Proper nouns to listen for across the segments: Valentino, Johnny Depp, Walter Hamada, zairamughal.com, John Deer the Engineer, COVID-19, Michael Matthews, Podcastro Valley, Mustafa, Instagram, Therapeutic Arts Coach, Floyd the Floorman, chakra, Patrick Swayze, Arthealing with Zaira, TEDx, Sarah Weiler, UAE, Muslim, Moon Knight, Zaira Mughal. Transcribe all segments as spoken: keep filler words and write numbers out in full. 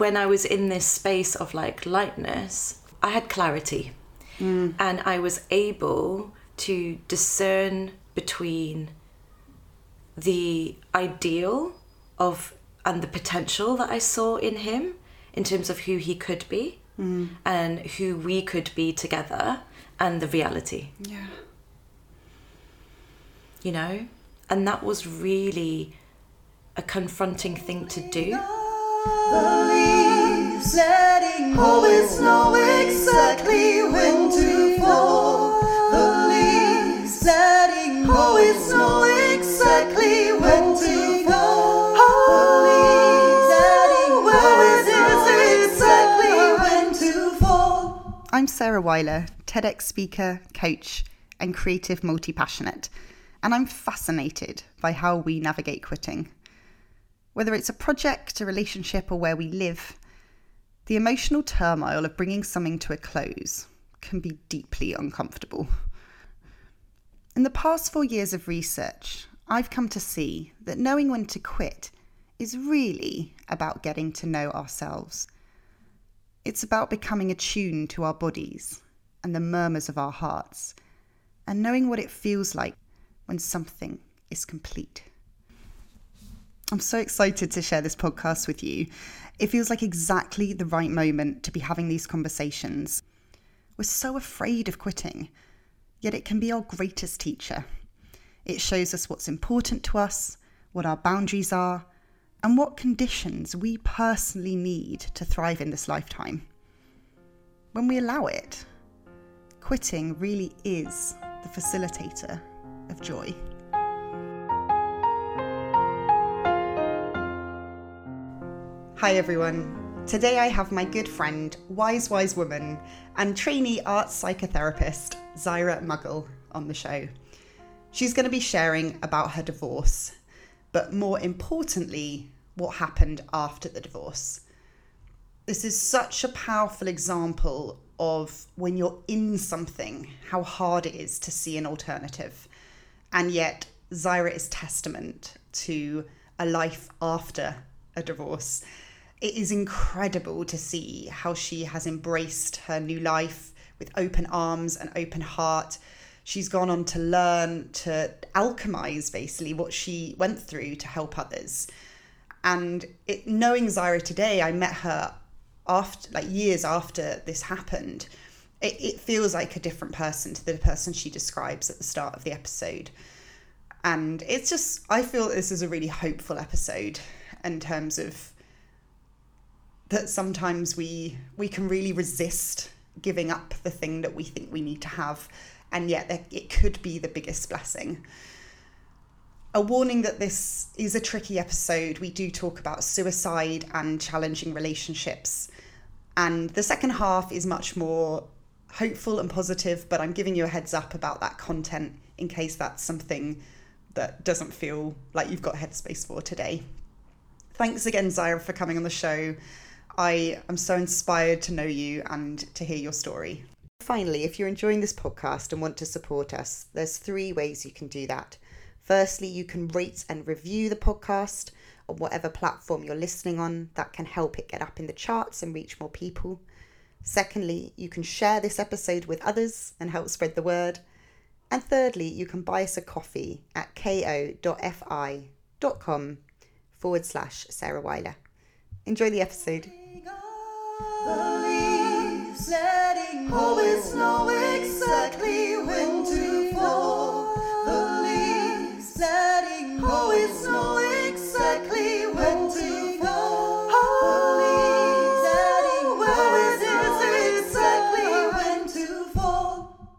when I was in this space of like lightness, I had clarity. Mm. And I was able to discern between the ideal of and the potential that I saw in him in terms of who he could be mm. and who we could be together and the reality. Yeah. You know? And that was really a confronting thing to do. Leaves, letting always know exactly when to fall. The leaves, letting always know exactly when to fall. The leaves, letting always know exactly when to fall. I'm Sarah Weiler, TEDx speaker, coach, and creative multi-passionate. And I'm fascinated by how we navigate quitting. Whether it's a project, a relationship, or where we live, the emotional turmoil of bringing something to a close can be deeply uncomfortable. In the past four years of research, I've come to see that knowing when to quit is really about getting to know ourselves. It's about becoming attuned to our bodies and the murmurs of our hearts, and knowing what it feels like when something is complete. I'm so excited to share this podcast with you. It feels like exactly the right moment to be having these conversations. We're so afraid of quitting, yet it can be our greatest teacher. It shows us what's important to us, what our boundaries are, and what conditions we personally need to thrive in this lifetime. When we allow it, quitting really is the facilitator of joy. Hi everyone. Today I have my good friend, wise wise woman and trainee arts psychotherapist Zaira Mughal on the show. She's going to be sharing about her divorce, but more importantly, what happened after the divorce. This is such a powerful example of when you're in something, how hard it is to see an alternative. And yet, Zaira is testament to a life after a divorce. It is incredible to see how she has embraced her new life with open arms and open heart. She's gone on to learn to alchemize basically what she went through to help others. And it, knowing Zaira today, I met her after, like years after this happened. It feels like a different person to the person she describes at the start of the episode. And it's just, I feel this is a really hopeful episode in terms of that sometimes we we can really resist giving up the thing that we think we need to have. And yet it could be the biggest blessing. A warning that this is a tricky episode. We do talk about suicide and challenging relationships. And the second half is much more hopeful and positive, but I'm giving you a heads up about that content in case that's something that doesn't feel like you've got headspace for today. Thanks again, Zaira, for coming on the show. I am so inspired to know you and to hear your story. Finally, if you're enjoying this podcast and want to support us, there's three ways you can do that. Firstly, you can rate and review the podcast on whatever platform you're listening on. That can help it get up in the charts and reach more people. Secondly, you can share this episode with others and help spread the word. And thirdly, you can buy us a coffee at ko.fi.com forward slash Sarah Weiler. Enjoy the episode. Always know exactly when to fall. The leaves, letting always know exactly when to fall.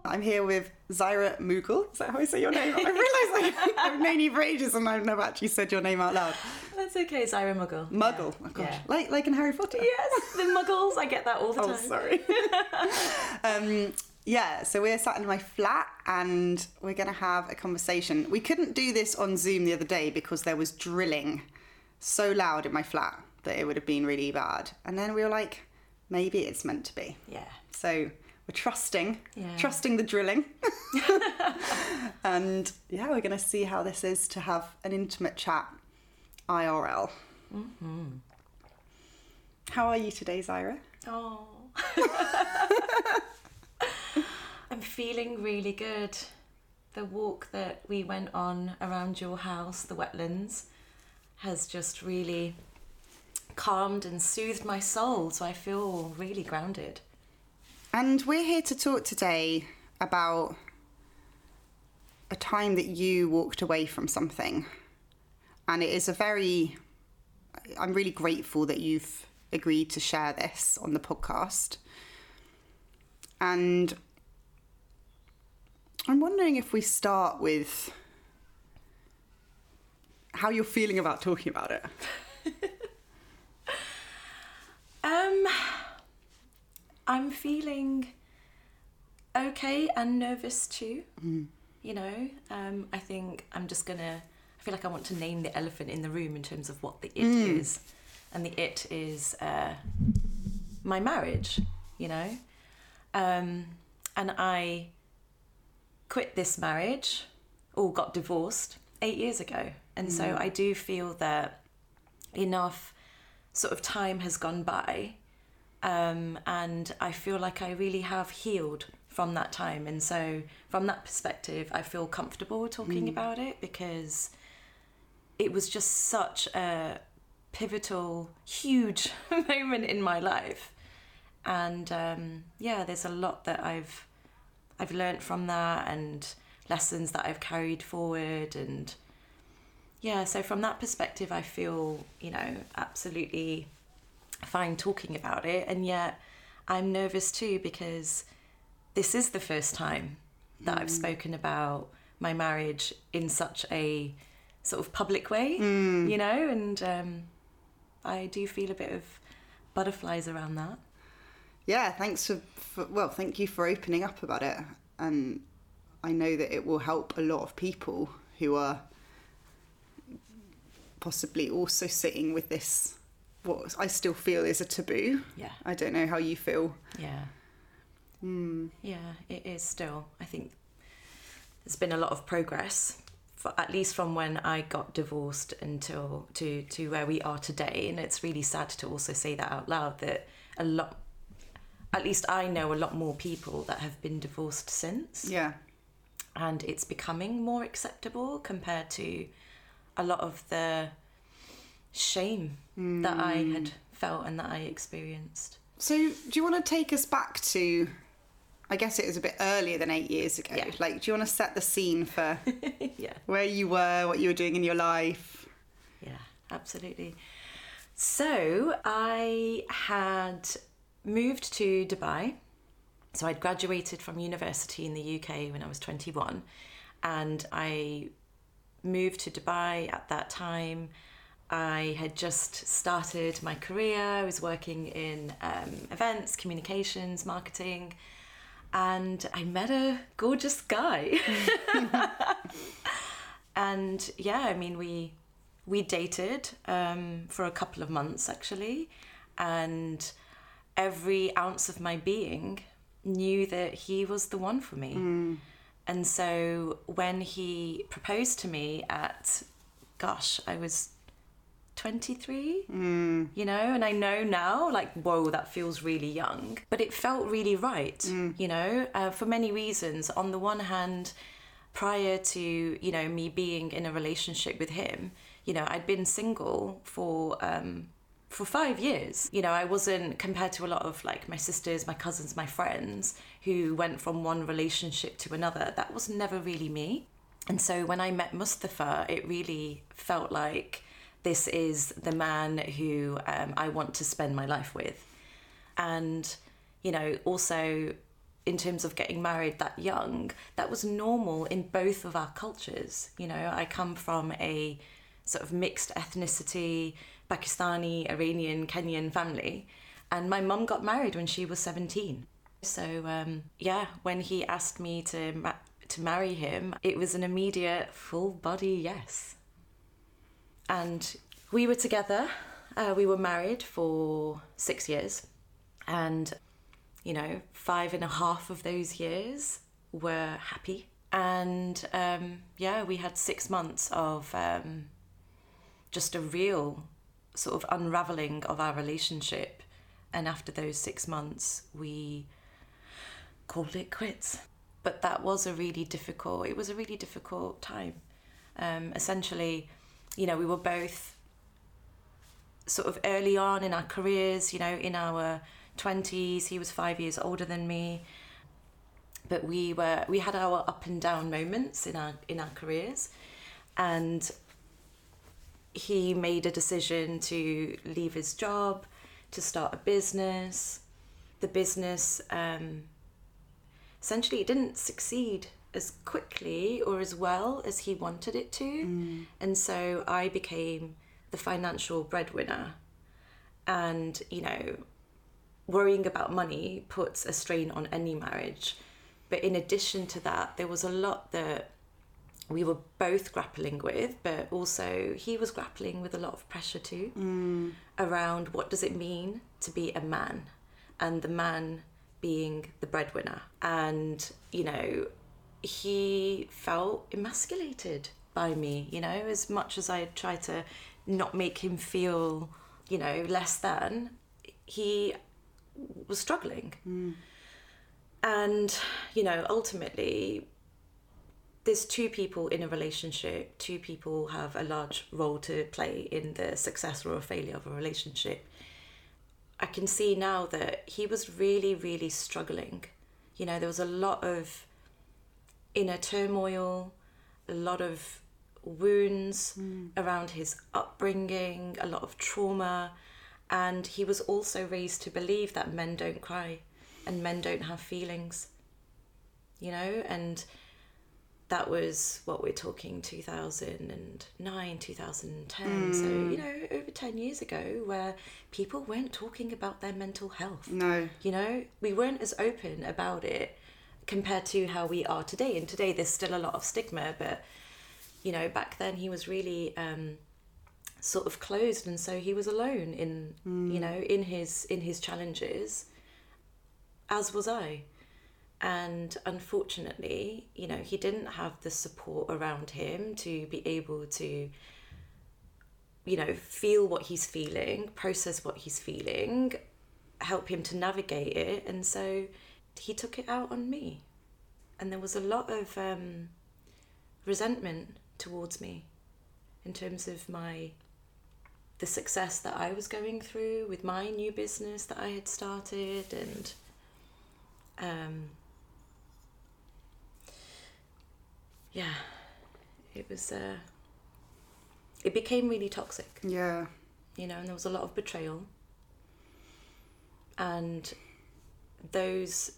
I'm here with Zaira Mughal. Is that how I say your name? I realise I, I've known you for ages and I've never actually said your name out loud. That's okay, Zaira Mughal. Muggle, yeah. Oh gosh. Yeah. Like, like in Harry Potter. Yes, the Muggles, I get that all the oh, time. Oh, sorry. um, yeah, so we're sat in my flat and we're going to have a conversation. We couldn't do this on Zoom the other day because there was drilling so loud in my flat that it would have been really bad. And then we were like, maybe it's meant to be. Yeah. So... We're trusting, yeah. trusting the drilling. And yeah, we're going to see how this is to have an intimate chat I R L. Mm-hmm. How are you today, Zaira? Oh, I'm feeling really good. The walk that we went on around your house, the wetlands, has just really calmed and soothed my soul, so I feel really grounded. And we're here to talk today about a time that you walked away from something. And it is a very, I'm really grateful that you've agreed to share this on the podcast. And I'm wondering if we start with how you're feeling about talking about it. um, I'm feeling okay and nervous too. Mm. You know, um, I think I'm just gonna, I feel like I want to name the elephant in the room in terms of what the it mm. is. And the it is uh, my marriage, you know. Um, and I quit this marriage or got divorced eight years ago. And mm. so I do feel that enough sort of time has gone by. Um, and I feel like I really have healed from that time. And so from that perspective, I feel comfortable talking mm. about it, because it was just such a pivotal, huge moment in my life. And um, yeah, there's a lot that I've I've learned from that, and lessons that I've carried forward. And yeah, so from that perspective, I feel, you know, absolutely fine talking about it. And yet I'm nervous too, because this is the first time that mm. I've spoken about my marriage in such a sort of public way, mm. you know, and um, I do feel a bit of butterflies around that. Yeah, thanks for, for, well, thank you for opening up about it. And I know that it will help a lot of people who are possibly also sitting with this, what I still feel is a taboo. Yeah. I don't know how you feel. Yeah. Mm. Yeah, it is still. I think there's been a lot of progress, for, at least from when I got divorced until to, to where we are today. And it's really sad to also say that out loud, that a lot, at least I know a lot more people that have been divorced since. Yeah. And it's becoming more acceptable compared to a lot of the shame mm. that I had felt and that I experienced. So do you want to take us back to, I guess it was a bit earlier than eight years ago. Yeah. Like, do you want to set the scene for yeah. where you were, what you were doing in your life? Yeah, absolutely. So I had moved to Dubai. So I'd graduated from university in the U K when I was twenty-one, and I moved to Dubai at that time. I had just started my career. I was working in um, events, communications, marketing, and I met a gorgeous guy. And yeah, I mean, we we dated um, for a couple of months actually, and every ounce of my being knew that he was the one for me. Mm. And so when he proposed to me at, gosh, I was twenty-three, mm. you know, and I know now, like, whoa, that feels really young, but it felt really right, mm. you know, uh, for many reasons. On the one hand, prior to, you know, me being in a relationship with him, you know, I'd been single for, um, for five years. You know, I wasn't, compared to a lot of, like, my sisters, my cousins, my friends who went from one relationship to another, that was never really me. And so when I met Mustafa, it really felt like, this is the man who um, I want to spend my life with. And, you know, also in terms of getting married that young, that was normal in both of our cultures. You know, I come from a sort of mixed ethnicity, Pakistani, Iranian, Kenyan family, and my mum got married when she was seventeen. So, um, yeah, when he asked me to, ma- to marry him, it was an immediate full body yes. And we were together, uh, we were married for six years. And, you know, five and a half of those years were happy. And um, yeah, we had six months of um, just a real sort of unraveling of our relationship. And after those six months, we called it quits. But that was a really difficult, it was a really difficult time. Um, essentially, you know, we were both sort of early on in our careers, you know, in our twenties, he was five years older than me. But we were, we had our up and down moments in our, in our careers. And he made a decision to leave his job, to start a business. The business, um, essentially, it didn't succeed as quickly or as well as he wanted it to. Mm. And so I became the financial breadwinner. And, you know, worrying about money puts a strain on any marriage. But in addition to that, there was a lot that we were both grappling with, but also he was grappling with a lot of pressure too, mm. around what does it mean to be a man, and the man being the breadwinner. And, you know, he felt emasculated by me, you know, as much as I tried to not make him feel, you know, less than, he was struggling. Mm. And, you know, ultimately, there's two people in a relationship. Two people have a large role to play in the success or failure of a relationship. I can see now that he was really, really struggling. You know, there was a lot of inner turmoil, a lot of wounds mm. around his upbringing, a lot of trauma. And he was also raised to believe that men don't cry and men don't have feelings, you know, and that was what we're talking two thousand nine, two thousand ten. Mm. So, you know, over ten years ago, where people weren't talking about their mental health. No. You know, we weren't as open about it compared to how we are today. And today there's still a lot of stigma, but, you know, back then he was really um, sort of closed. And so he was alone in, mm. you know, in his in his challenges, as was I. And unfortunately, you know, he didn't have the support around him to be able to, you know, feel what he's feeling, process what he's feeling, help him to navigate it. And so he took it out on me. And there was a lot of um, resentment towards me in terms of my, the success that I was going through with my new business that I had started. And um, yeah, it was, uh, it became really toxic. Yeah. You know, and there was a lot of betrayal. And those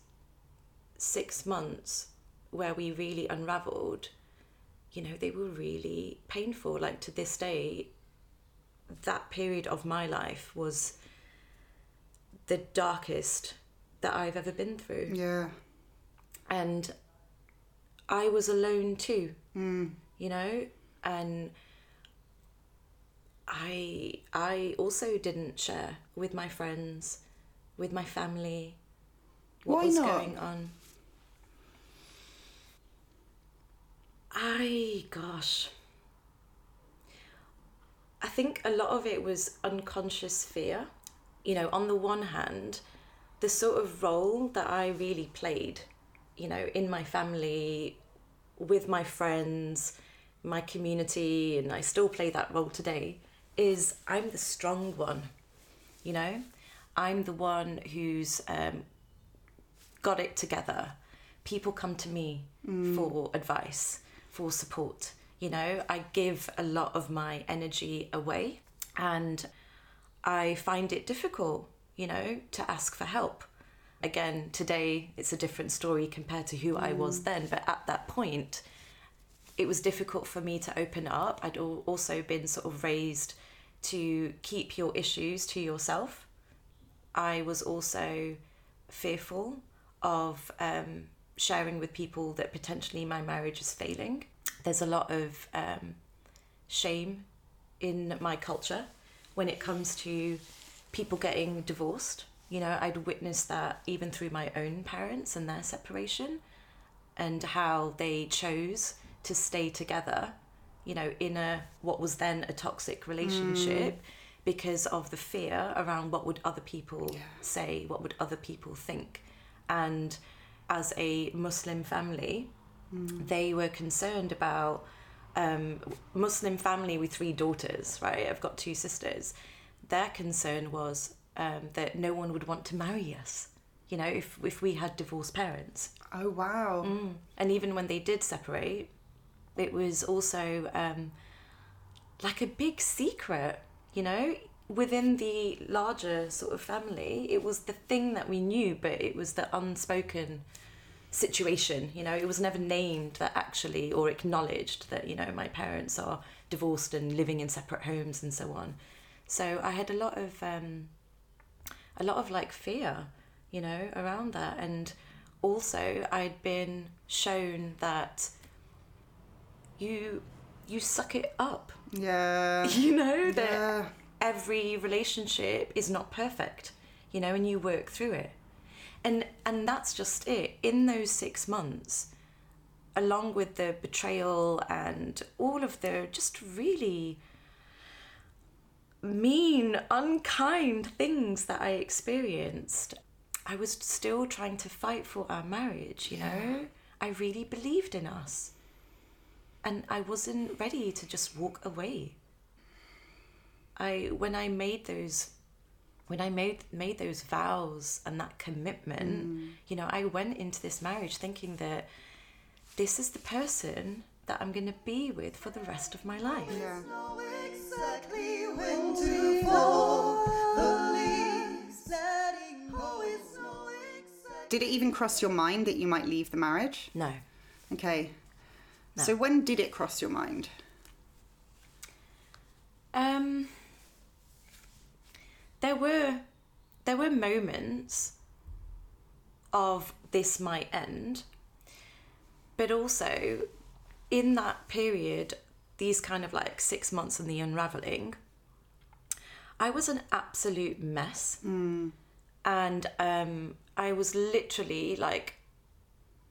six months where we really unraveled, you know, they were really painful. Like, to this day, that period of my life was the darkest that I've ever been through. Yeah. And I was alone too, mm. you know, and I I also didn't share with my friends, with my family, what Why was not? going on. I, gosh. I think a lot of it was unconscious fear. You know, on the one hand, the sort of role that I really played, you know, in my family, with my friends, my community, and I still play that role today, is I'm the strong one, you know? I'm the one who's um, got it together. People come to me mm. for advice, for support, you know? I give a lot of my energy away, and I find it difficult, you know, to ask for help. Again, today it's a different story compared to who mm. I was then, but at that point it was difficult for me to open up. I'd also been sort of raised to keep your issues to yourself. I was also fearful of um, sharing with people that potentially my marriage is failing. There's a lot of um, shame in my culture when it comes to people getting divorced. You know, I'd witnessed that even through my own parents and their separation, and how they chose to stay together, you know, in a what was then a toxic relationship, mm. because of the fear around what would other people yeah. say, what would other people think. And as a Muslim family, mm. they were concerned about um, Muslim family with three daughters, right? I've got two sisters. Their concern was um, that no one would want to marry us, you know, if, if we had divorced parents. Oh, wow. Mm. And even when they did separate, it was also um, like a big secret, you know? Within the larger sort of family, it was the thing that we knew, but it was the unspoken situation, you know? It was never named that actually, or acknowledged that, you know, my parents are divorced and living in separate homes and so on. So I had a lot of, um, a lot of like fear, you know, around that. And also I'd been shown that you, you suck it up. Yeah. You know, that yeah. every relationship is not perfect, you know, and you work through it. And, and that's just it. In those six months, along with the betrayal and all of the just really mean, unkind things that I experienced, I was still trying to fight for our marriage, you know? Yeah. I really believed in us. And I wasn't ready to just walk away. I when I made those when I made made those vows and that commitment, mm. you know, I went into this marriage thinking that this is the person that I'm gonna be with for the rest of my life. Yeah. Did it even cross your mind that you might leave the marriage? No. Okay. No. So when did it cross your mind? Um, there were there were moments of this might end, but also in that period, these kind of like six months and the unraveling, I was an absolute mess. Mm. And um, I was literally like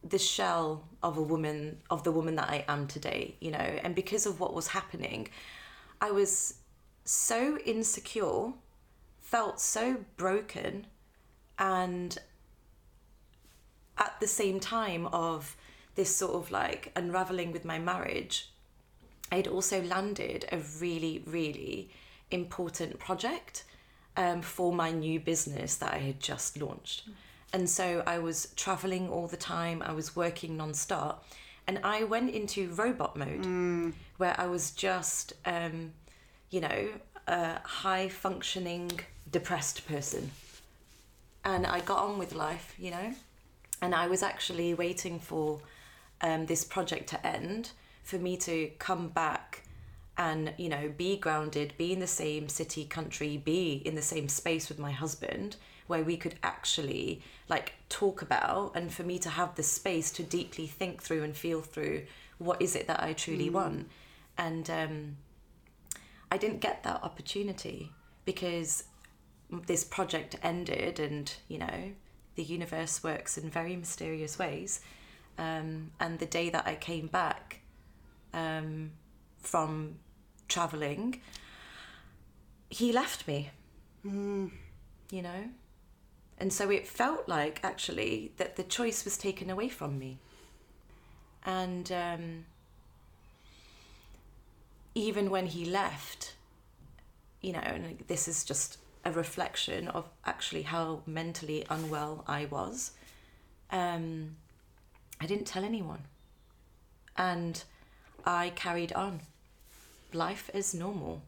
the shell of a woman, of the woman that I am today, you know, and because of what was happening, I was so insecure, felt so broken, and at the same time of this sort of like unraveling with my marriage, I'd also landed a really, really important project um, for my new business that I had just launched. And so I was traveling all the time, I was working non-stop, and I went into robot mode, mm. where I was just, um, you know, a high-functioning, depressed person. And I got on with life, you know, and I was actually waiting for um, this project to end for me to come back and, you know, be grounded, be in the same city, country, be in the same space with my husband, where we could actually like talk about, and for me to have the space to deeply think through and feel through what is it that I truly mm. want. And um, I didn't get that opportunity because this project ended, and you know, the universe works in very mysterious ways. Um, and the day that I came back um, from traveling, he left me, mm. you know? And so it felt like, actually, that the choice was taken away from me. And um, even when he left, you know, and this is just a reflection of actually how mentally unwell I was, um, I didn't tell anyone. And I carried on. Life is normal.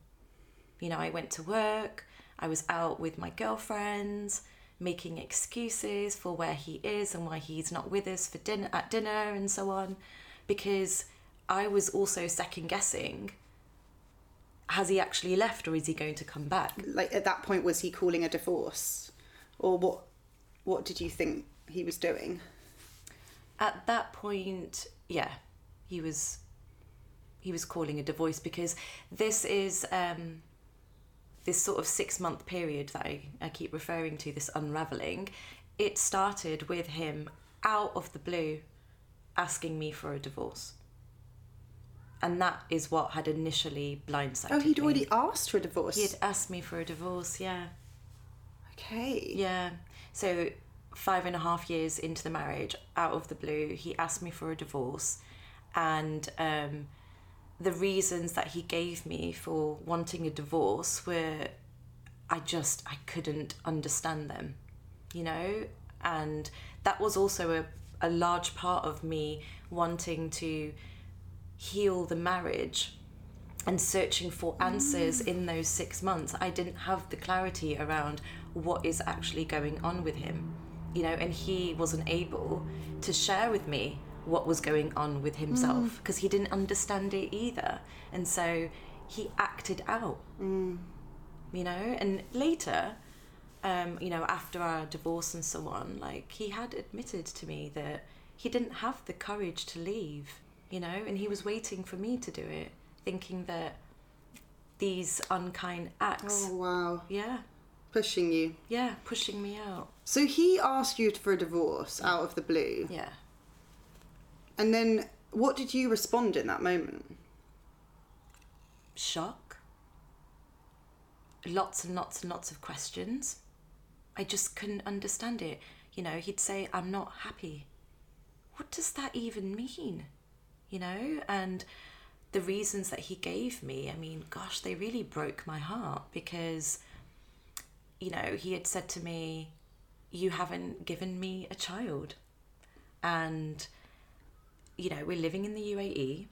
You know, I went to work, I was out with my girlfriends, making excuses for where he is and why he's not with us for dinner at dinner and so on, because I was also second guessing, has he actually left or is he going to come back? Like, at that point, was he calling a divorce, or what what did you think he was doing at that point? Yeah, he was he was calling a divorce, because this is um this sort of six-month period that I, I keep referring to, this unravelling, it started with him out of the blue asking me for a divorce. And that is what had initially blindsided me. Oh, he'd already me. asked for a divorce? He had asked me for a divorce, yeah. Okay. Yeah. So five and a half years into the marriage, out of the blue, he asked me for a divorce. And um, the reasons that he gave me for wanting a divorce were, I just, I couldn't understand them, you know? And that was also a, a large part of me wanting to heal the marriage and searching for answers mm. in those six months. I didn't have the clarity around what is actually going on with him, you know, and he wasn't able to share with me what was going on with himself because mm. he didn't understand it either. And so he acted out, mm. you know, and later, um, you know, after our divorce and so on, like he had admitted to me that he didn't have the courage to leave, you know, and he was waiting for me to do it, thinking that these unkind acts... Oh, wow. Yeah. Pushing you. Yeah, pushing me out. So he asked you for a divorce yeah. out of the blue. Yeah. And then what did you respond in that moment? Shock. Lots and lots and lots of questions. I just couldn't understand it. You know, he'd say, I'm not happy. What does that even mean? You know, and the reasons that he gave me, I mean, gosh, they really broke my heart because, you know, he had said to me, you haven't given me a child. And, you know, we're living in the U A E.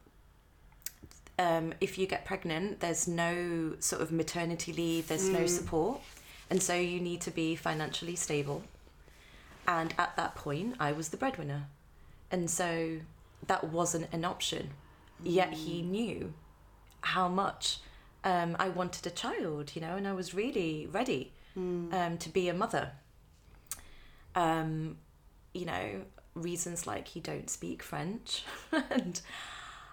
Um, if you get pregnant, there's no sort of maternity leave, there's mm. no support. And so you need to be financially stable. And at that point, I was the breadwinner. And so that wasn't an option. Yet he knew how much um, I wanted a child, you know, and I was really ready mm. um, to be a mother. Um, you know, reasons like you don't speak French. And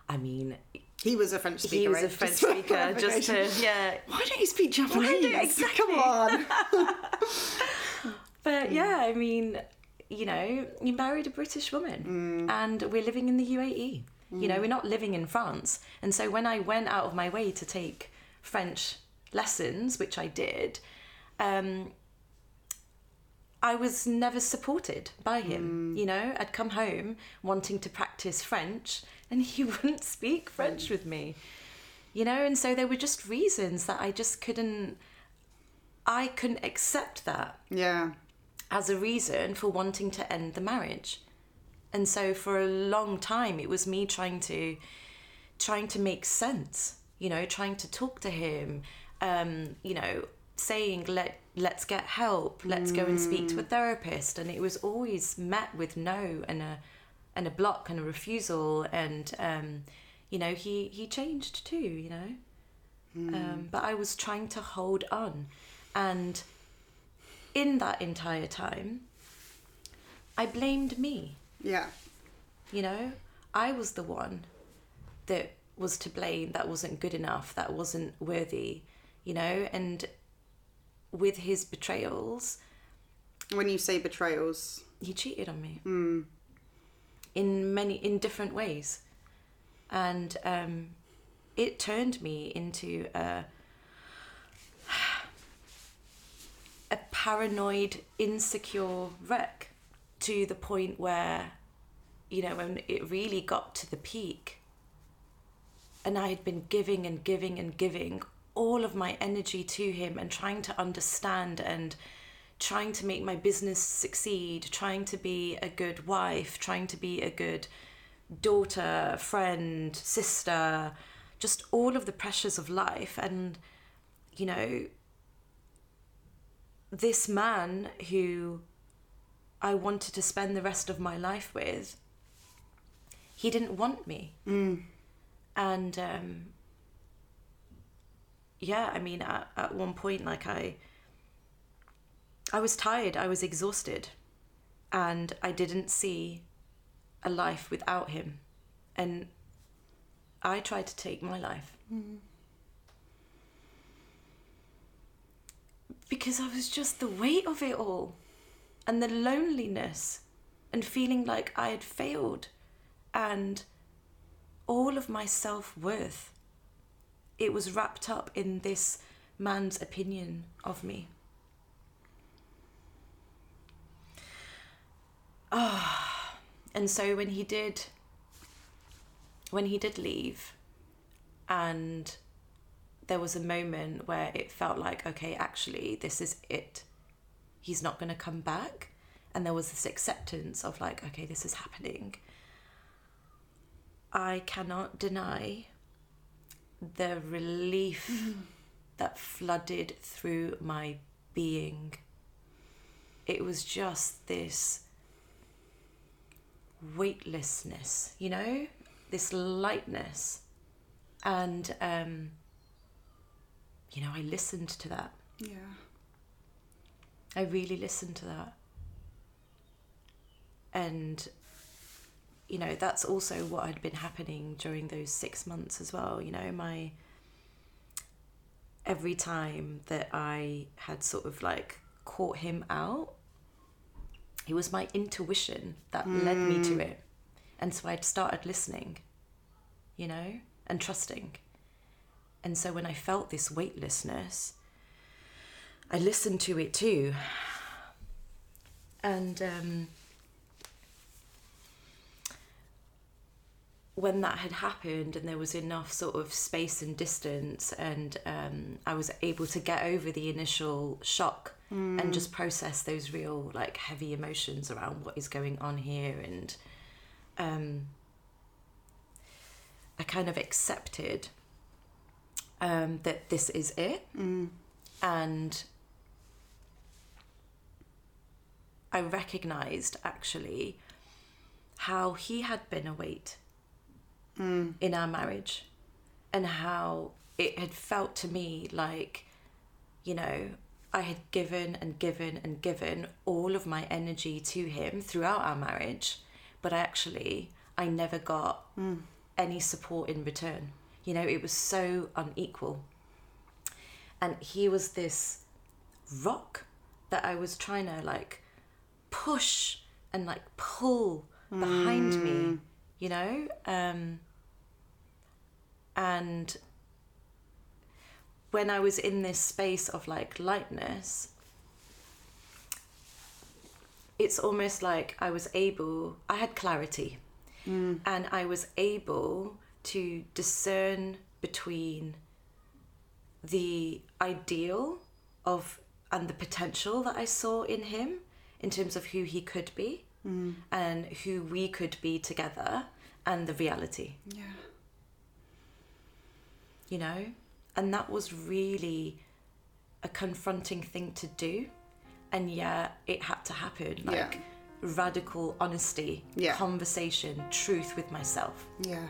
I mean... He was a French speaker. He was right? a French speaker. Just to, yeah. Why don't you speak Japanese? Why don't, exactly. Come on. But yeah, I mean, you know, you married a British woman mm. and we're living in the U A E. You know, we're not living in France. And so when I went out of my way to take French lessons, which I did, um, I was never supported by him. Mm. You know, I'd come home wanting to practice French and he wouldn't speak French with me, you know? And so there were just reasons that I just couldn't, I couldn't accept that yeah. as a reason for wanting to end the marriage. And so for a long time, it was me trying to, trying to make sense, you know, trying to talk to him, um, you know, saying, let, let's get help, let's mm. go and speak to a therapist. And it was always met with no and a, and a block and a refusal. And, um, you know, he, he changed too, you know, mm. um, but I was trying to hold on. And in that entire time, I blamed me. Yeah. You know, I was the one that was to blame, that wasn't good enough, that wasn't worthy, you know, and with his betrayals. When you say betrayals? He cheated on me. Mm. In many, in different ways. And um, it turned me into a, a paranoid, insecure wreck. To the point where, you know, when it really got to the peak and I had been giving and giving and giving all of my energy to him and trying to understand and trying to make my business succeed, trying to be a good wife, trying to be a good daughter, friend, sister, just all of the pressures of life. And, you know, this man who I wanted to spend the rest of my life with, he didn't want me. Mm. And, um, yeah, I mean, at, at one point, like I, I was tired, I was exhausted and I didn't see a life without him. And I tried to take my life mm. because I was just the weight of it all. And the loneliness and feeling like I had failed and all of my self-worth, it was wrapped up in this man's opinion of me. Ah, oh, and so when he did, when he did leave, and there was a moment where it felt like, okay, actually, this is it. He's not going to come back. And there was this acceptance of like, okay, this is happening. I cannot deny the relief mm-hmm. that flooded through my being. It was just this weightlessness, you know, this lightness. And, um, you know, I listened to that. Yeah. I really listened to that. And, you know, that's also what had been happening during those six months as well. You know, my, every time that I had sort of like caught him out, it was my intuition that mm. led me to it. And so I'd started listening, you know, and trusting. And so when I felt this weightlessness, I listened to it too. And um, when that had happened and there was enough sort of space and distance, and um, I was able to get over the initial shock mm. and just process those real like heavy emotions around what is going on here. And um, I kind of accepted Um, that this is it. Mm. And I recognised actually how he had been a weight mm. in our marriage, and how it had felt to me like, you know, I had given and given and given all of my energy to him throughout our marriage, but actually I never got mm. any support in return. You know, it was so unequal. And he was this rock that I was trying to like push and like pull mm. behind me, you know? Um, and when I was in this space of like lightness, it's almost like I was able, I had clarity mm. and I was able to discern between the ideal of and the potential that I saw in him in terms of who he could be mm. and who we could be together, and the reality. Yeah. You know? And that was really a confronting thing to do. And yeah, it had to happen. Like yeah. radical honesty, yeah. conversation, truth with myself. Yeah.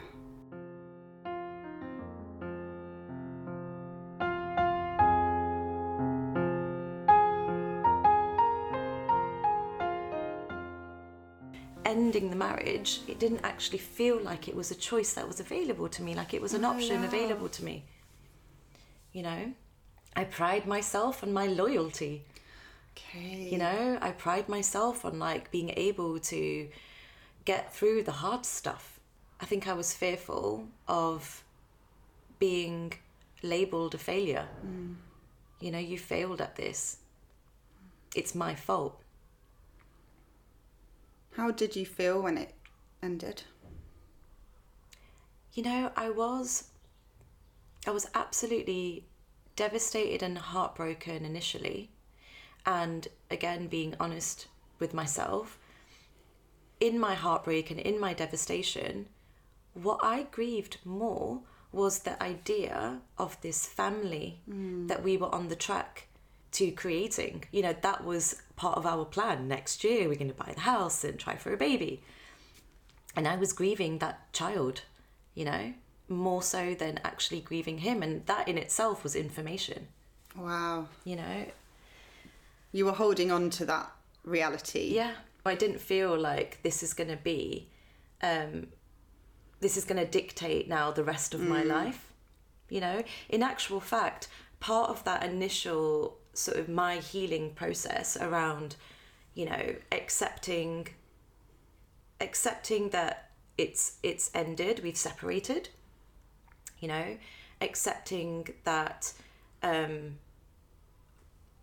Ending the marriage, it didn't actually feel like it was a choice that was available to me, like it was an oh, option yeah. available to me. You know, I pride myself on my loyalty. Okay. You know, I pride myself on like being able to get through the hard stuff. I think I was fearful of being labelled a failure. Mm. You know, you failed at this. It's my fault. How did you feel when it ended? You know, I was, I was absolutely devastated and heartbroken initially. And again, being honest with myself, in my heartbreak and in my devastation, what I grieved more was the idea of this family mm. that we were on the track to creating. You know, that was part of our plan. Next year we're going to buy the house and try for a baby. And I was grieving that child, you know, more so than actually grieving him. And that in itself was information. Wow. You know, you were holding on to that reality. Yeah. I didn't feel like this is going to be um this is going to dictate now the rest of mm. my life. You know, in actual fact, part of that initial sort of my healing process around, you know, accepting accepting that it's it's ended, we've separated, you know, accepting that, um,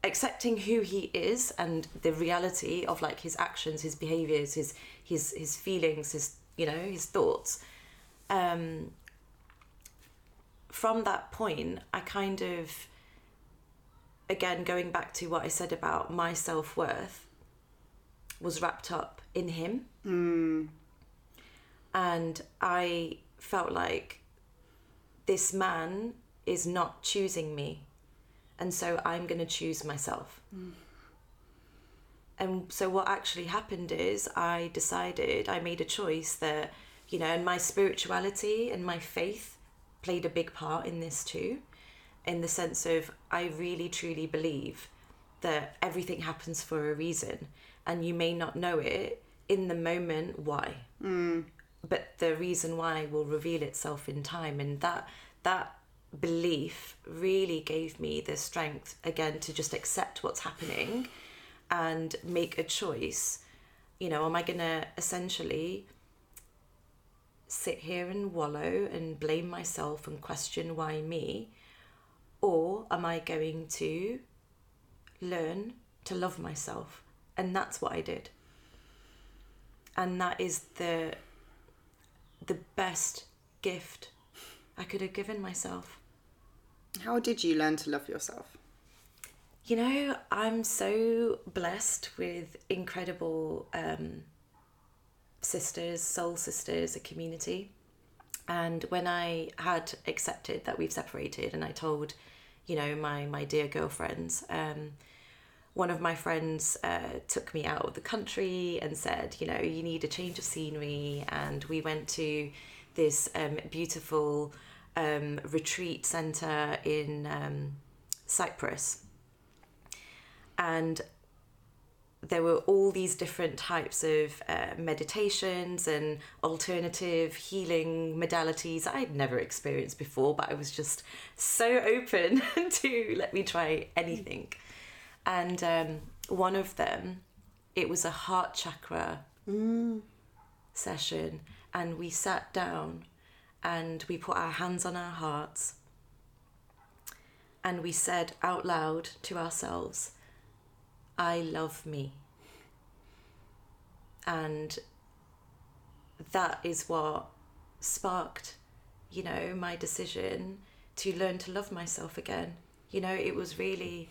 accepting who he is and the reality of like his actions, his behaviors, his his his feelings, his, you know, his thoughts. Um, from that point, I kind of, again, going back to what I said about my self-worth was wrapped up in him. Mm. And I felt like this man is not choosing me, and so I'm going to choose myself. Mm. And so what actually happened is I decided, I made a choice that, you know, and my spirituality and my faith played a big part in this too, in the sense of I really truly believe that everything happens for a reason, and you may not know it in the moment why, mm. but the reason why will reveal itself in time. And that that belief really gave me the strength, again, to just accept what's happening and make a choice. You know, am I going to essentially sit here and wallow and blame myself and question why me? Or am I going to learn to love myself? And that's what I did. And that is the the best gift I could have given myself. How did you learn to love yourself? You know, I'm so blessed with incredible um, sisters, soul sisters, a community. And when I had accepted that we've separated, and I told, you know, my, my dear girlfriends, um, one of my friends uh, took me out of the country and said, you know, you need a change of scenery. And we went to this um, beautiful um, retreat centre in um, Cyprus. And there were all these different types of uh, meditations and alternative healing modalities I'd never experienced before, but I was just so open to let me try anything. And um, one of them, it was a heart chakra mm. session. And we sat down and we put our hands on our hearts and we said out loud to ourselves, I love me. And that is what sparked, you know, my decision to learn to love myself again. You know, it was really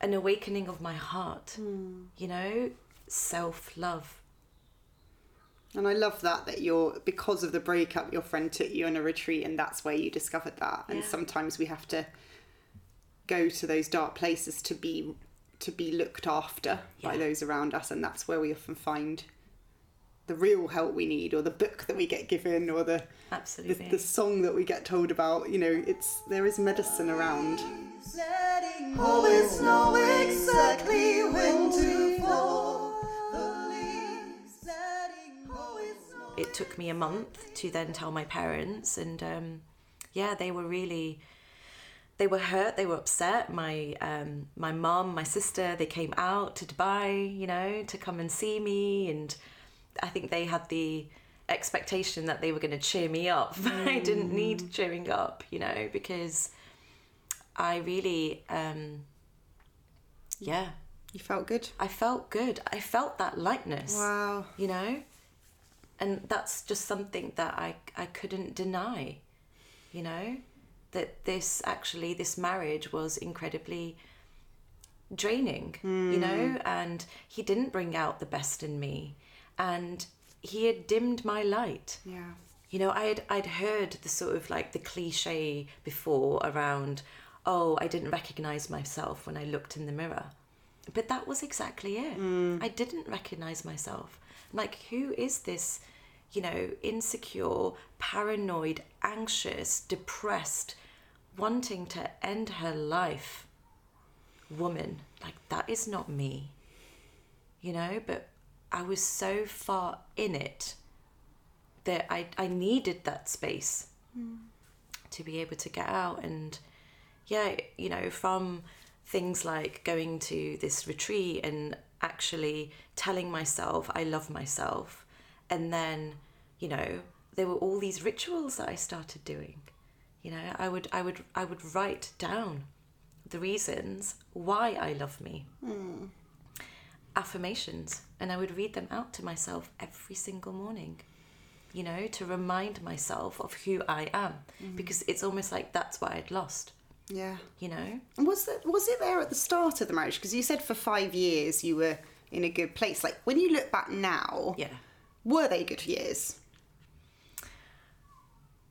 an awakening of my heart, mm. you know, self-love. And I love that, that you're, because of the breakup, your friend took you on a retreat and that's where you discovered that. Yeah. And sometimes we have to go to those dark places to be to be looked after yeah. by those around us, and that's where we often find the real help we need, or the book that we get given, or the absolutely the, the song that we get told about. You know, it's there is medicine around. Always know exactly when to fall. It took me a month to then tell my parents, and um, yeah, they were really. They were hurt, they were upset. My um, my mum, my sister, they came out to Dubai, you know, to come and see me. And I think they had the expectation that they were going to cheer me up. Mm. I didn't need cheering up, you know, because I really, um, yeah. You felt good? I felt good. I felt that lightness. Wow. You know? And that's just something that I, I couldn't deny, you know? That this actually, this marriage was incredibly draining, mm. you know, and he didn't bring out the best in me, and he had dimmed my light. Yeah. You know, I had, I'd heard the sort of like the cliche before around, oh, I didn't recognize myself when I looked in the mirror. But that was exactly it. Mm. I didn't recognize myself. Like, who is this, you know, insecure, paranoid, anxious, depressed, wanting to end her life woman? Like, that is not me, you know? But I was so far in it that I, I needed that space mm. to be able to get out. And yeah, you know, from things like going to this retreat and actually telling myself I love myself, and then you know, there were all these rituals that I started doing. You know, I would I would I would write down the reasons why I love me. Mm. Affirmations, and I would read them out to myself every single morning, you know, to remind myself of who I am, mm. because it's almost like that's what I'd lost. Yeah. You know? And was that was it there at the start of the marriage? Because you said for five years you were in a good place. Like, when you look back now, yeah, were they good years?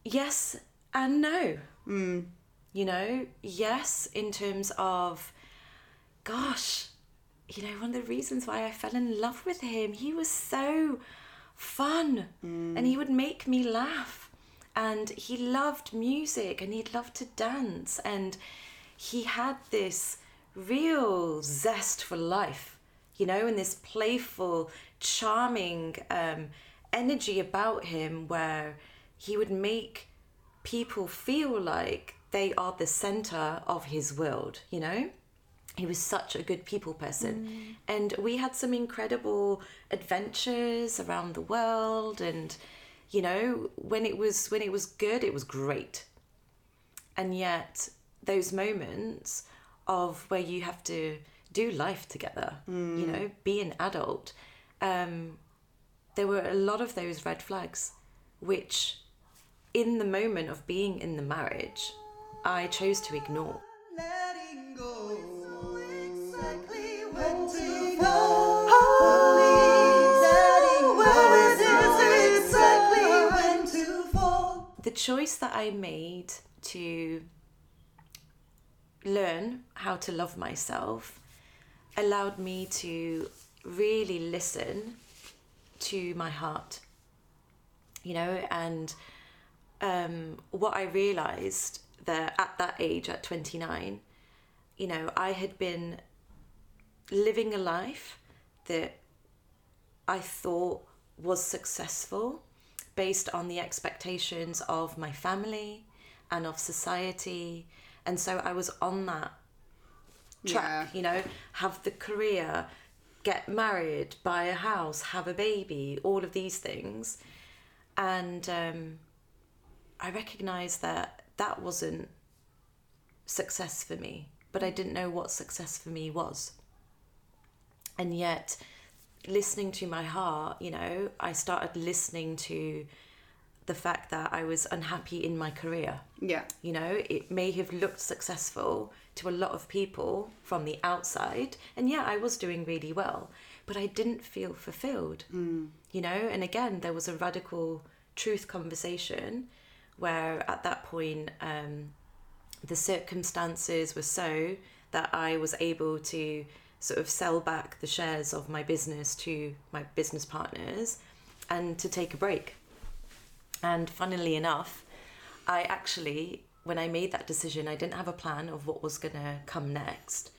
Yes and no. Mm. You know, yes, in terms of, gosh, you know, one of the reasons why I fell in love with him, he was so fun, mm. and he would make me laugh, and he loved music, and he loved to dance, and he had this real zest for life, you know, and this playful, charming um, energy about him where he would make people feel like they are the center of his world, you know? He was such a good people person. Mm. And we had some incredible adventures around the world. And, you know, when it was when it was good, it was great. And yet those moments of where you have to do life together, mm. you know, be an adult, um, there were a lot of those red flags, which in the moment of being in the marriage, I chose to ignore. Letting go. The choice that I made to learn how to love myself allowed me to really listen to my heart, you know, and um, what I realized that at that age, at twenty-nine, you know, I had been living a life that I thought was successful based on the expectations of my family and of society. And so I was on that track, yeah. you know, have the career, get married, buy a house, have a baby, all of these things. And um, I recognized that that wasn't success for me, but I didn't know what success for me was. And yet, listening to my heart, you know, I started listening to the fact that I was unhappy in my career. Yeah. You know, it may have looked successful to a lot of people from the outside. And yeah, I was doing really well, but I didn't feel fulfilled, mm. you know. And again, there was a radical truth conversation where at that point, um, the circumstances were so that I was able to sort of sell back the shares of my business to my business partners and to take a break. And funnily enough, I actually, when I made that decision, I didn't have a plan of what was going to come next.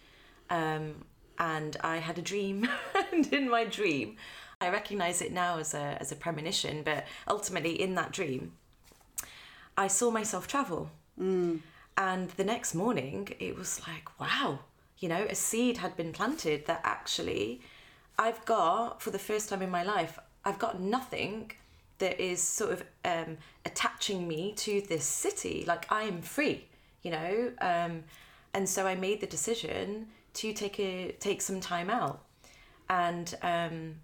Um, and I had a dream, and in my dream, I recognize it now as a, as a premonition, but ultimately in that dream, I saw myself travel. Mm. And the next morning, it was like, wow. You know, a seed had been planted that actually I've got, for the first time in my life, I've got nothing that is sort of um, attaching me to this city. Like, I am free, you know. Um, and so I made the decision to take a take some time out. And, um,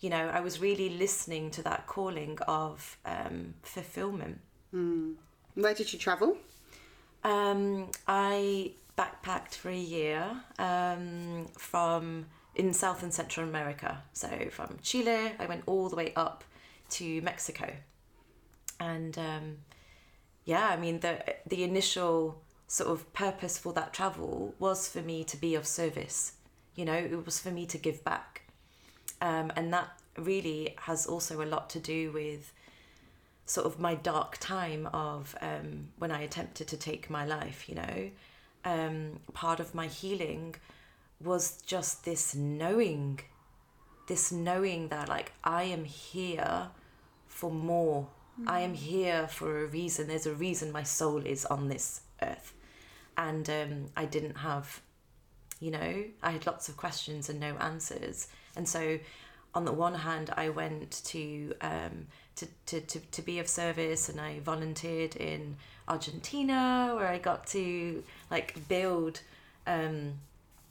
you know, I was really listening to that calling of um, fulfillment. Mm. Where did you travel? Um, I... backpacked for a year um, from in South and Central America. So from Chile, I went all the way up to Mexico. And um, yeah, I mean, the the initial sort of purpose for that travel was for me to be of service. You know, it was for me to give back. Um, and that really has also a lot to do with sort of my dark time of um, when I attempted to take my life, you know. Um, part of my healing was just this knowing, this knowing that, like, I am here for more. Mm. I am here for a reason. There's a reason my soul is on this earth. And um, I didn't have, you know, I had lots of questions and no answers. And so on the one hand, I went to um to, to, to, to be of service, and I volunteered in Argentina, where I got to like build um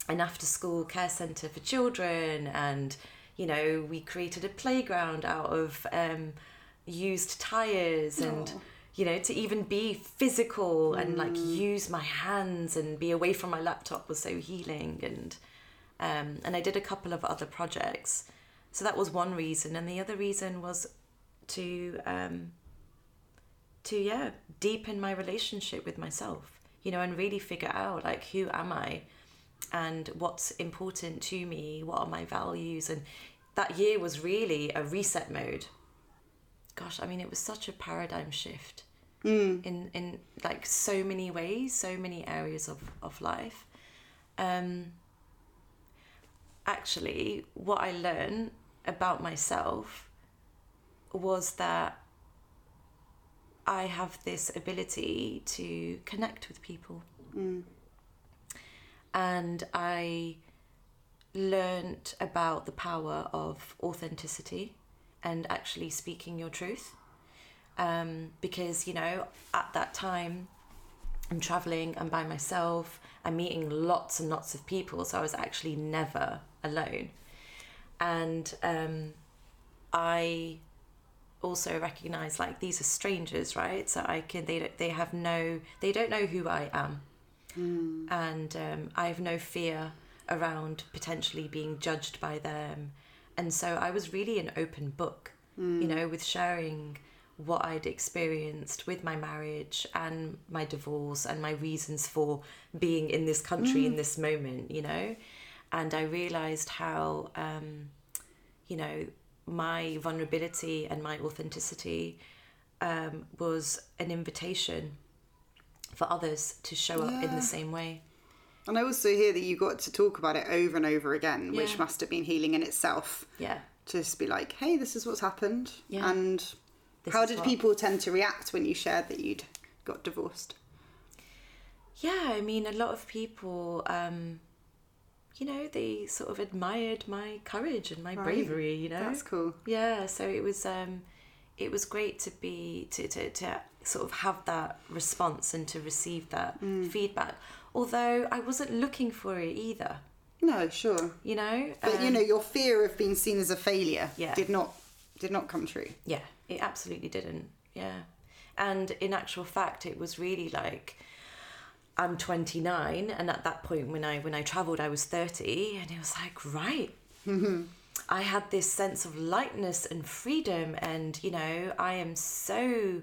an after-school care centre for children, and you know, we created a playground out of um used tyres, and aww, you know, to even be physical and mm. like use my hands and be away from my laptop was so healing. And um and I did a couple of other projects, so that was one reason. And the other reason was to um to yeah deepen my relationship with myself, you know, and really figure out like, who am I and what's important to me, what are my values. And that year was really a reset mode. Gosh, I mean, it was such a paradigm shift mm. in in like so many ways, so many areas of of life. Um actually, what I learned about myself was that I have this ability to connect with people. Mm. And I learned about the power of authenticity and actually speaking your truth. Um, because, you know, at that time, I'm traveling, I'm by myself, I'm meeting lots and lots of people, so I was actually never alone. And um, I also recognize, like, these are strangers, right? So I can, they don't, they have no, they don't know who I am. Mm. And um, I have no fear around potentially being judged by them. And so I was really an open book, mm. you know, with sharing what I'd experienced with my marriage and my divorce and my reasons for being in this country mm. in this moment, you know. And I realized how, um, you know, my vulnerability and my authenticity um, was an invitation for others to show yeah. up in the same way. And I also hear that you got to talk about it over and over again, yeah. which must have been healing in itself. Yeah. To just be like, hey, this is what's happened. Yeah. And this how did what... people tend to react when you shared that you'd got divorced? Yeah, I mean, a lot of people, um, you know, they sort of admired my courage and my right. bravery, you know. That's cool. Yeah, so it was... Um, it was great to be to, to, to sort of have that response and to receive that mm. feedback. Although I wasn't looking for it either. No, sure. You know, but um, you know, your fear of being seen as a failure yeah. did not did not come true. Yeah, it absolutely didn't. Yeah, and in actual fact, it was really like, I'm twenty-nine, and at that point when I when I travelled, I was thirty, and it was like, right. Mm-hmm. I had this sense of lightness and freedom, and you know, I am so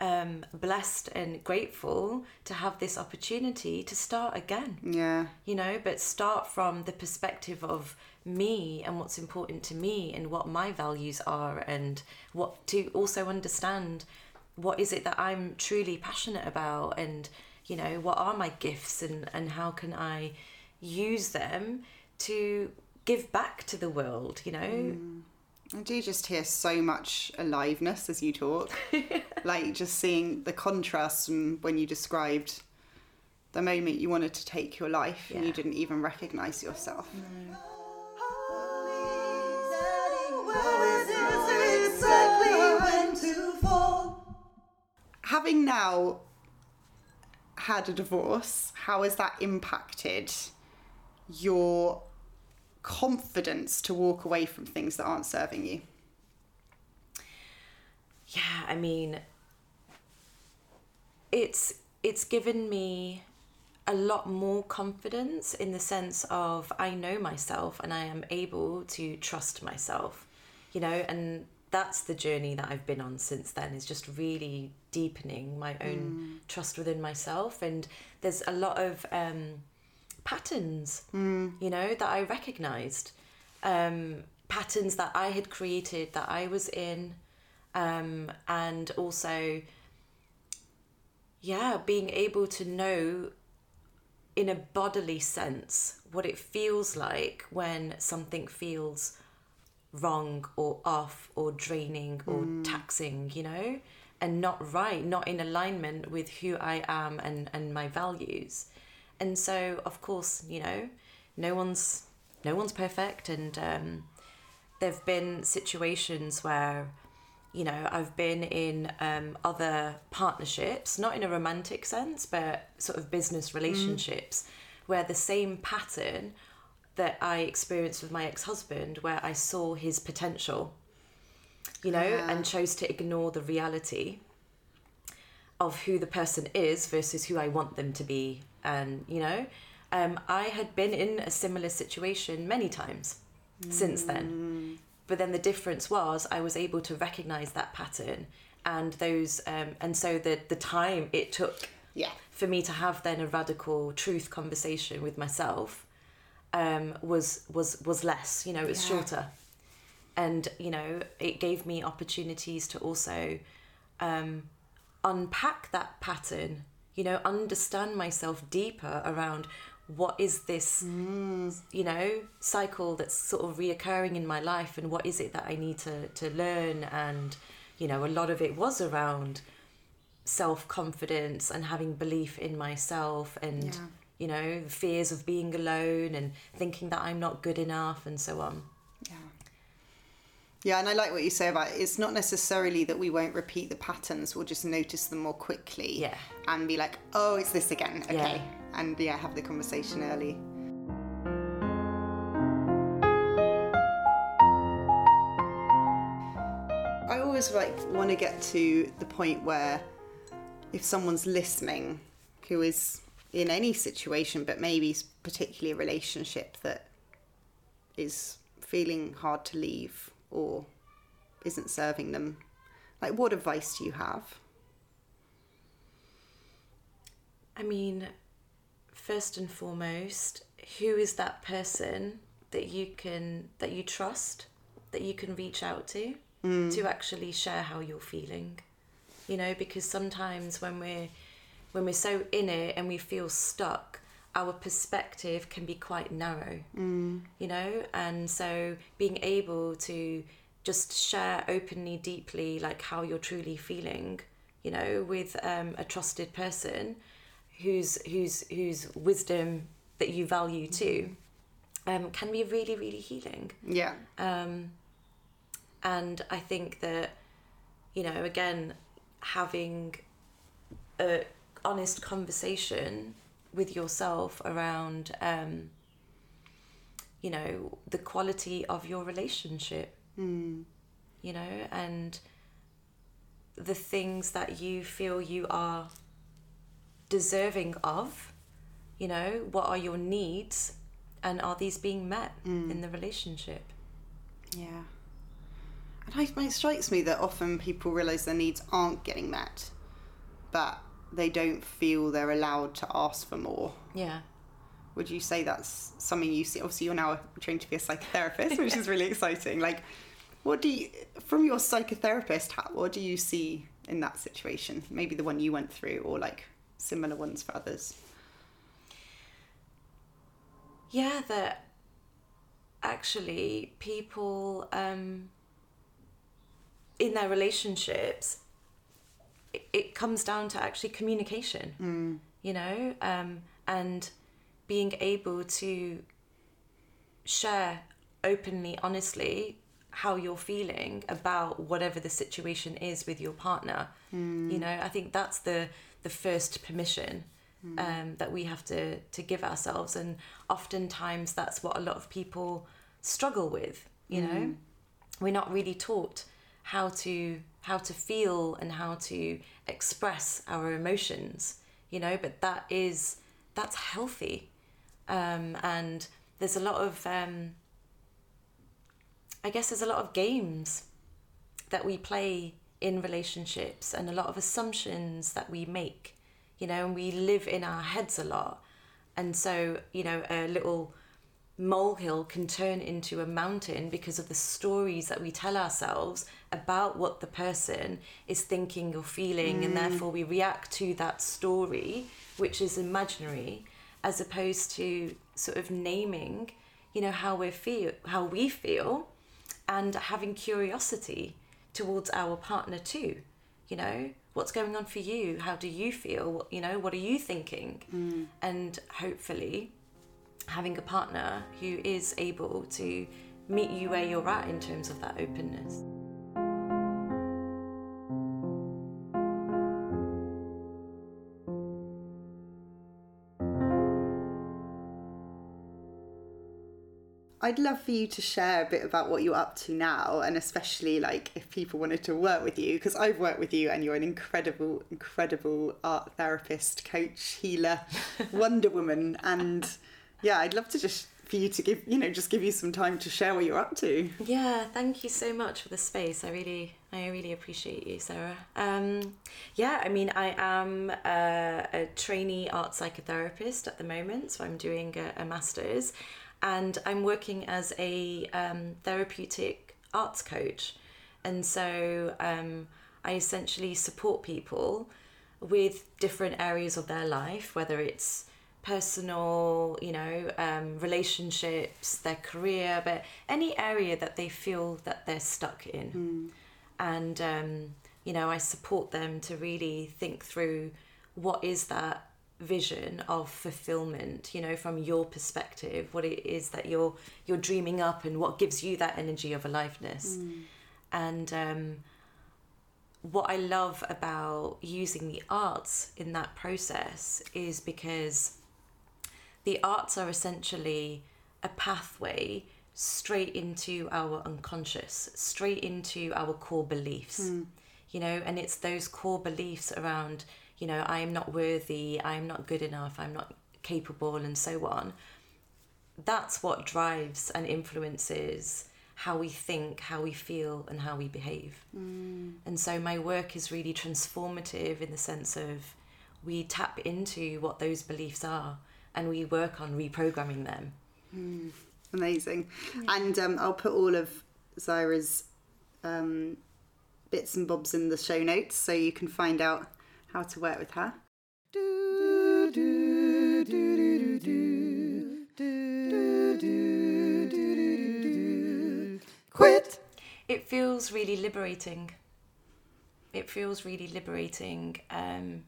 um, blessed and grateful to have this opportunity to start again. Yeah. You know, but start from the perspective of me and what's important to me and what my values are, and what to also understand what is it that I'm truly passionate about, and you know, what are my gifts, and, and how can I use them to give back to the world, you know. Mm. I do just hear so much aliveness as you talk. Like just seeing the contrast from when you described the moment you wanted to take your life yeah. and you didn't even recognise yourself. No. Having now had a divorce, how has that impacted your confidence to walk away from things that aren't serving you? Yeah, I mean, it's it's given me a lot more confidence in the sense of I know myself and I am able to trust myself, you know. And that's the journey that I've been on since then, is just really deepening my own mm. trust within myself. And there's a lot of um patterns, mm. you know, that I recognised, um, patterns that I had created, that I was in, um, and also, yeah, being able to know in a bodily sense what it feels like when something feels wrong or off or draining or mm. taxing, you know, and not right, not in alignment with who I am and, and my values. And so, of course, you know, no one's no one's perfect, and um, there've been situations where, you know, I've been in um, other partnerships, not in a romantic sense, but sort of business relationships, mm. where the same pattern that I experienced with my ex-husband, where I saw his potential, you know, yeah. and chose to ignore the reality of who the person is versus who I want them to be. And, you know, um, I had been in a similar situation many times mm. since then. But then the difference was I was able to recognize that pattern and those, um, and so the, the time it took yeah. for me to have then a radical truth conversation with myself um, was, was, was less, you know, it was yeah. shorter. And, you know, it gave me opportunities to also um, unpack that pattern, you know, understand myself deeper around what is this, mm. you know, cycle that's sort of reoccurring in my life, and what is it that I need to, to learn. And, you know, a lot of it was around self-confidence and having belief in myself and, yeah. you know, fears of being alone and thinking that I'm not good enough and so on. Yeah. Yeah, and I like what you say about it. It's not necessarily that we won't repeat the patterns, we'll just notice them more quickly yeah. and be like, oh, it's this again, okay. Yeah. And yeah, have the conversation early. I always like want to get to the point where if someone's listening who is in any situation, but maybe particularly a relationship that is feeling hard to leave or isn't serving them, like, what advice do you have? I mean, first and foremost, who is that person that you can, that you trust, that you can reach out to, mm. to actually share how you're feeling? You know, because sometimes when we're, when we're so in it and we feel stuck, our perspective can be quite narrow, mm. you know, and so being able to just share openly, deeply, like how you're truly feeling, you know, with um, a trusted person whose whose whose wisdom that you value too, um, can be really, really healing. Yeah. Um, and I think that, you know, again, having a honest conversation with yourself around, um, you know, the quality of your relationship, mm. you know, and the things that you feel you are deserving of, you know, what are your needs and are these being met mm. in the relationship? Yeah. And I, it strikes me that often people realise their needs aren't getting met, but they don't feel they're allowed to ask for more. Yeah. Would you say that's something you see? Obviously, you're now trained to be a psychotherapist, which is really exciting. Like, what do you, from your psychotherapist, how, what do you see in that situation? Maybe the one you went through, or like similar ones for others. Yeah, that actually people um, in their relationships, it comes down to actually communication, mm. you know, um, and being able to share openly, honestly, how you're feeling about whatever the situation is with your partner. Mm. You know, I think that's the, the first permission mm. um, that we have to, to give ourselves. And oftentimes that's what a lot of people struggle with, you mm. know. We're not really taught how to how to feel and how to express our emotions, you know, but that is, that's healthy. Um, and there's a lot of, um, I guess there's a lot of games that we play in relationships and a lot of assumptions that we make, you know, and we live in our heads a lot. And so, you know, a little molehill can turn into a mountain because of the stories that we tell ourselves about what the person is thinking or feeling, mm. and therefore we react to that story, which is imaginary, as opposed to sort of naming, you know, how we feel, how we feel, and having curiosity towards our partner too, you know, what's going on for you, how do you feel, you know, what are you thinking, mm. and hopefully having a partner who is able to meet you where you're at in terms of that openness. I'd love for you to share a bit about what you're up to now, and especially like if people wanted to work with you, because I've worked with you and you're an incredible, incredible art therapist, coach, healer, Wonder Woman. And yeah, I'd love to just for you to give, you know, just give you some time to share what you're up to. Yeah, thank you so much for the space. I really, I really appreciate you, Sarah. Um, yeah, I mean, I am a, a trainee arts psychotherapist at the moment, so I'm doing a, a master's. And I'm working as a um, therapeutic arts coach. And so um, I essentially support people with different areas of their life, whether it's personal, you know, um, relationships, their career, but any area that they feel that they're stuck in. Mm. And, um, you know, I support them to really think through what is that vision of fulfillment, you know, from your perspective, what it is that you're you're dreaming up and what gives you that energy of aliveness. Mm. And um, what I love about using the arts in that process is because the arts are essentially a pathway straight into our unconscious, straight into our core beliefs. Mm. You know, and it's those core beliefs around, you know, I am not worthy, I am not good enough, I'm not capable, and so on. That's what drives and influences how we think, how we feel, and how we behave. Mm. And so my work is really transformative in the sense of we tap into what those beliefs are and we work on reprogramming them. Mm. Amazing. Yeah. And um, I'll put all of Zaira's um, bits and bobs in the show notes so you can find out how to work with her. Quit! It feels really liberating. It feels really liberating um,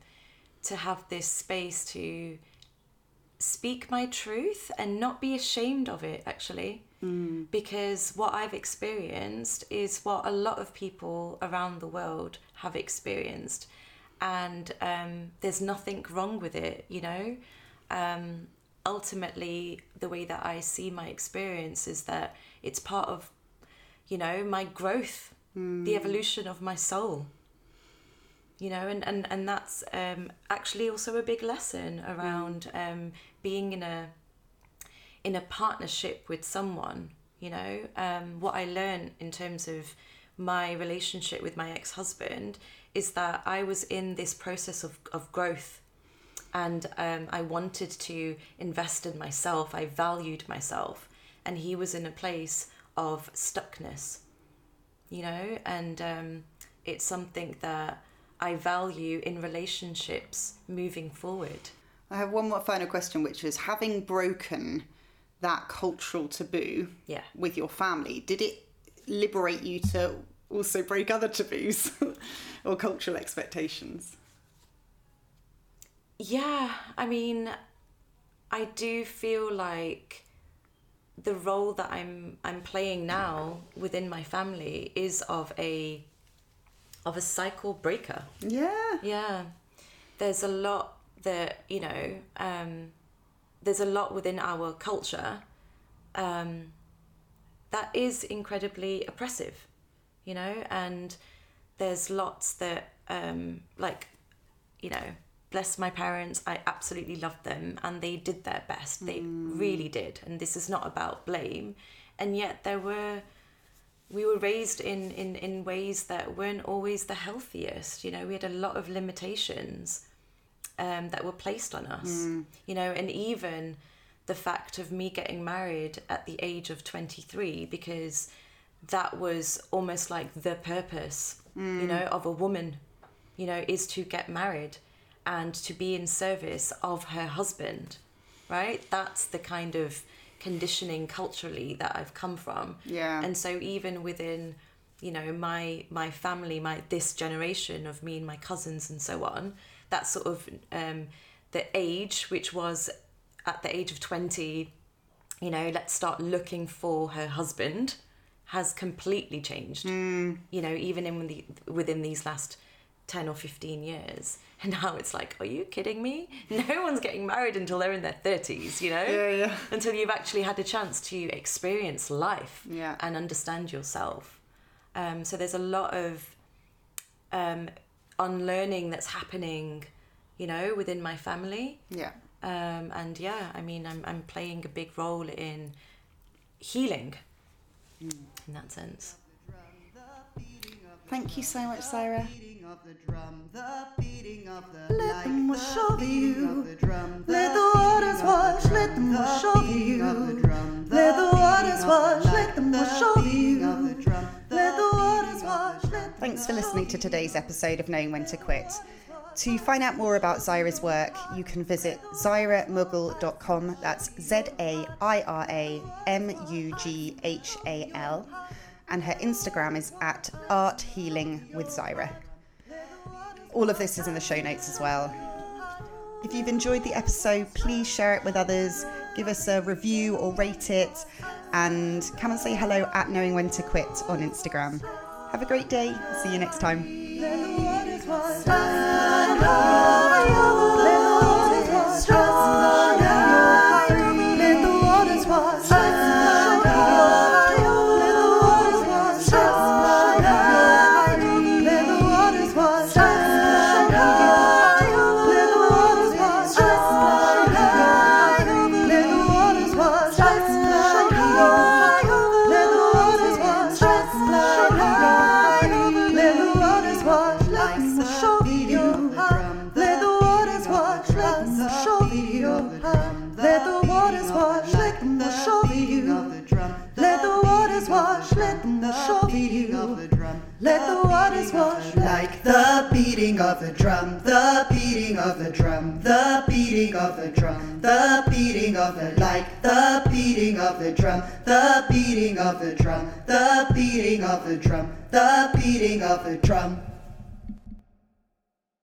to have this space to speak my truth and not be ashamed of it, actually. Mm. Because what I've experienced is what a lot of people around the world have experienced. And um, there's nothing wrong with it, you know. Um, ultimately, the way that I see my experience is that it's part of, you know, my growth, mm. the evolution of my soul. You know, and, and, and that's um, actually also a big lesson around mm. um, being in a in a partnership with someone, you know. Um, what I learned in terms of my relationship with my ex-husband is that I was in this process of, of growth, and um, I wanted to invest in myself. I valued myself, and he was in a place of stuckness, you know, and um, it's something that I value in relationships moving forward. I have one more final question, which is, having broken that cultural taboo yeah. with your family, did it liberate you to also break other taboos or cultural expectations? Yeah, I mean, I do feel like the role that I'm I'm playing now within my family is of a of a cycle breaker. Yeah. Yeah. There's a lot that, you know, um, there's a lot within our culture um, that is incredibly oppressive. You know, and there's lots that, um, like, you know, bless my parents, I absolutely loved them and they did their best. They mm. really did. And this is not about blame. And yet there were, we were raised in, in, in ways that weren't always the healthiest. You know, we had a lot of limitations um, that were placed on us, mm. you know, and even the fact of me getting married at the age of twenty-three, because that was almost like the purpose, mm. you know, of a woman, you know, is to get married and to be in service of her husband, right? That's the kind of conditioning culturally that I've come from. Yeah. And so even within, you know, my my family, my this generation of me and my cousins and so on, that sort of um, the age, which was at the age of twenty, you know, let's start looking for her husband has completely changed, mm. you know, even in the, within these last ten or fifteen years. And now it's like, are you kidding me? No one's getting married until they're in their thirties, you know? Yeah, yeah. Until you've actually had a chance to experience life yeah. and understand yourself. Um, so there's a lot of um, unlearning that's happening, you know, within my family. Yeah. Um, and yeah, I mean, I'm I'm playing a big role in healing mm. in that sense. Thank you so much, Zaira. Let them wash over you. Let the waters wash. Let them wash over you. Let the waters wash. Let them wash over you. Let the waters wash. Thanks for listening to today's episode of Knowing When to Quit. To find out more about Zaira's work, you can visit zaira mughal dot com. That's Z A I R A M U G H A L. And her Instagram is at Arthealing with Zaira. All of this is in the show notes as well. If you've enjoyed the episode, please share it with others. Give us a review or rate it. And come and say hello at Knowing When to Quit on Instagram. Have a great day. See you next time. Let the waters wash like the beating of a drum, the beating of a drum, the beating of a drum, the beating of a like the beating of a drum, the beating of a drum, the beating of a drum, the beating of a drum.